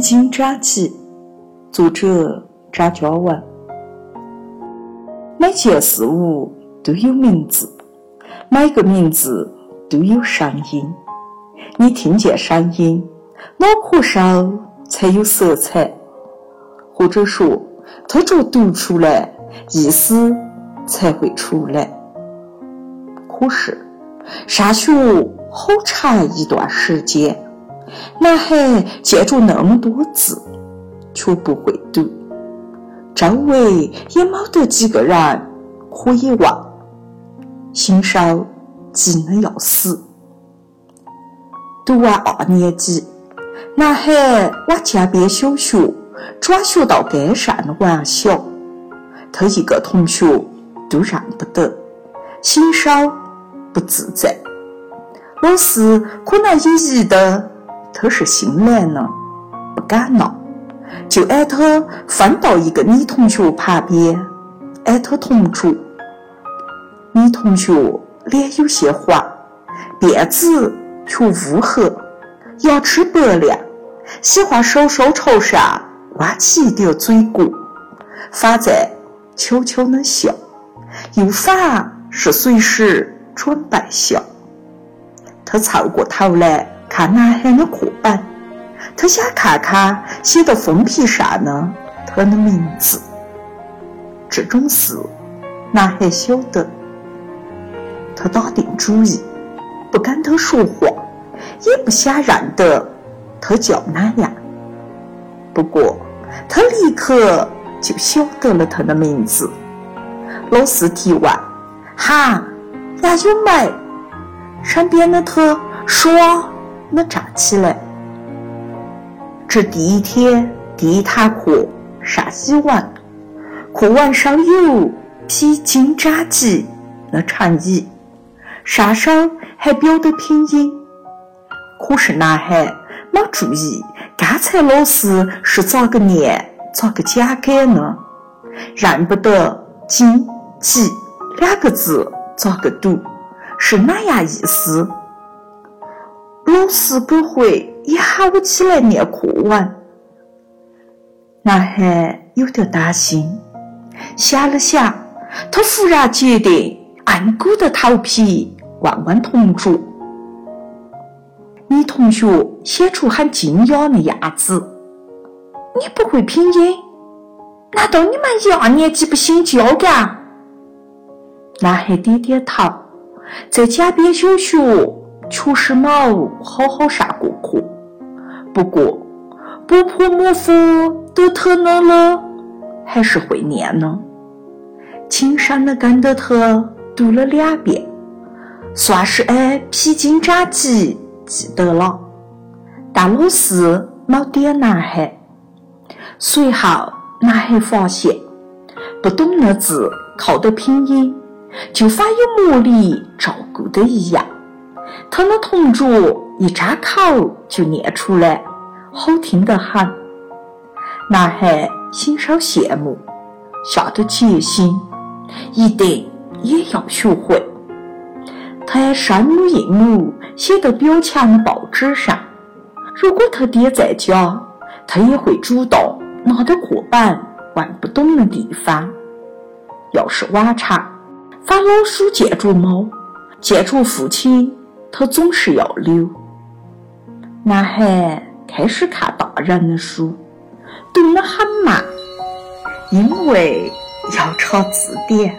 斤扎起，作者扎脚腕。每件事物都有名字，每个名字都有声音。你听见声音，脑壳上才有色彩，或者说，它就读出来，意思才会出来。可是，上学好长一段时间，男孩见着那么多字，却不会读，周围也没得几个人可以问，心上急得要死。读完2年级，男孩往江边小学转学到该山的王小，他一个同学都认不得，心上不自在。老师可能也觉得他是新来的，不敢闹，就挨他分到一个女同学旁边，挨他同桌。女同学脸有些黄，辫子却乌黑，牙齿白亮，喜欢手手朝上弯起一条嘴角，发在悄悄地笑，有发是随时准备笑。他凑过头来看男孩的课本，他想看看写到封皮上呢他的名字。这种事男孩晓得，他打定主意不跟他说话，也不想让得他叫那样。不过他立刻就晓得了他的名字。老师提问：“哈，那就买。”身边的他说那站起来。这第一天第一堂课上一万，课文上有披荆扎棘那倡议，上上还标得拼音。可是男孩没注意刚才老师是咋个念咋个加改呢，认不得荆棘两个字咋个读，是那样意思。老师不会也喊我起来念课文。男孩有点担心，想了想，他忽然决定按鼓的头皮问问同桌。女同学显出很惊讶的样子：“你不会拼音？难道你们1、2年级不姓焦干？”男孩点点头。在江边小学确实没好好上过课，不过不破莫夫都特能了，还是会念呢。轻声的跟着他读了2遍，算是披荆扎棘记得了，但老师没点男孩。随后男孩发现不懂的字靠的拼音就发有魔力照顾的一样，他的同桌一张口就念出来，好听得很。男孩心生羡慕，下得决心一定也要学会。他还山姆一幕写到标签的报纸上，如果他爹在家，他也会主动拿着课本玩不动的地方。要是往常发老鼠接住猫，接住父亲，他总是要溜。男孩开始看大人的书，读得很慢，因为要查字典。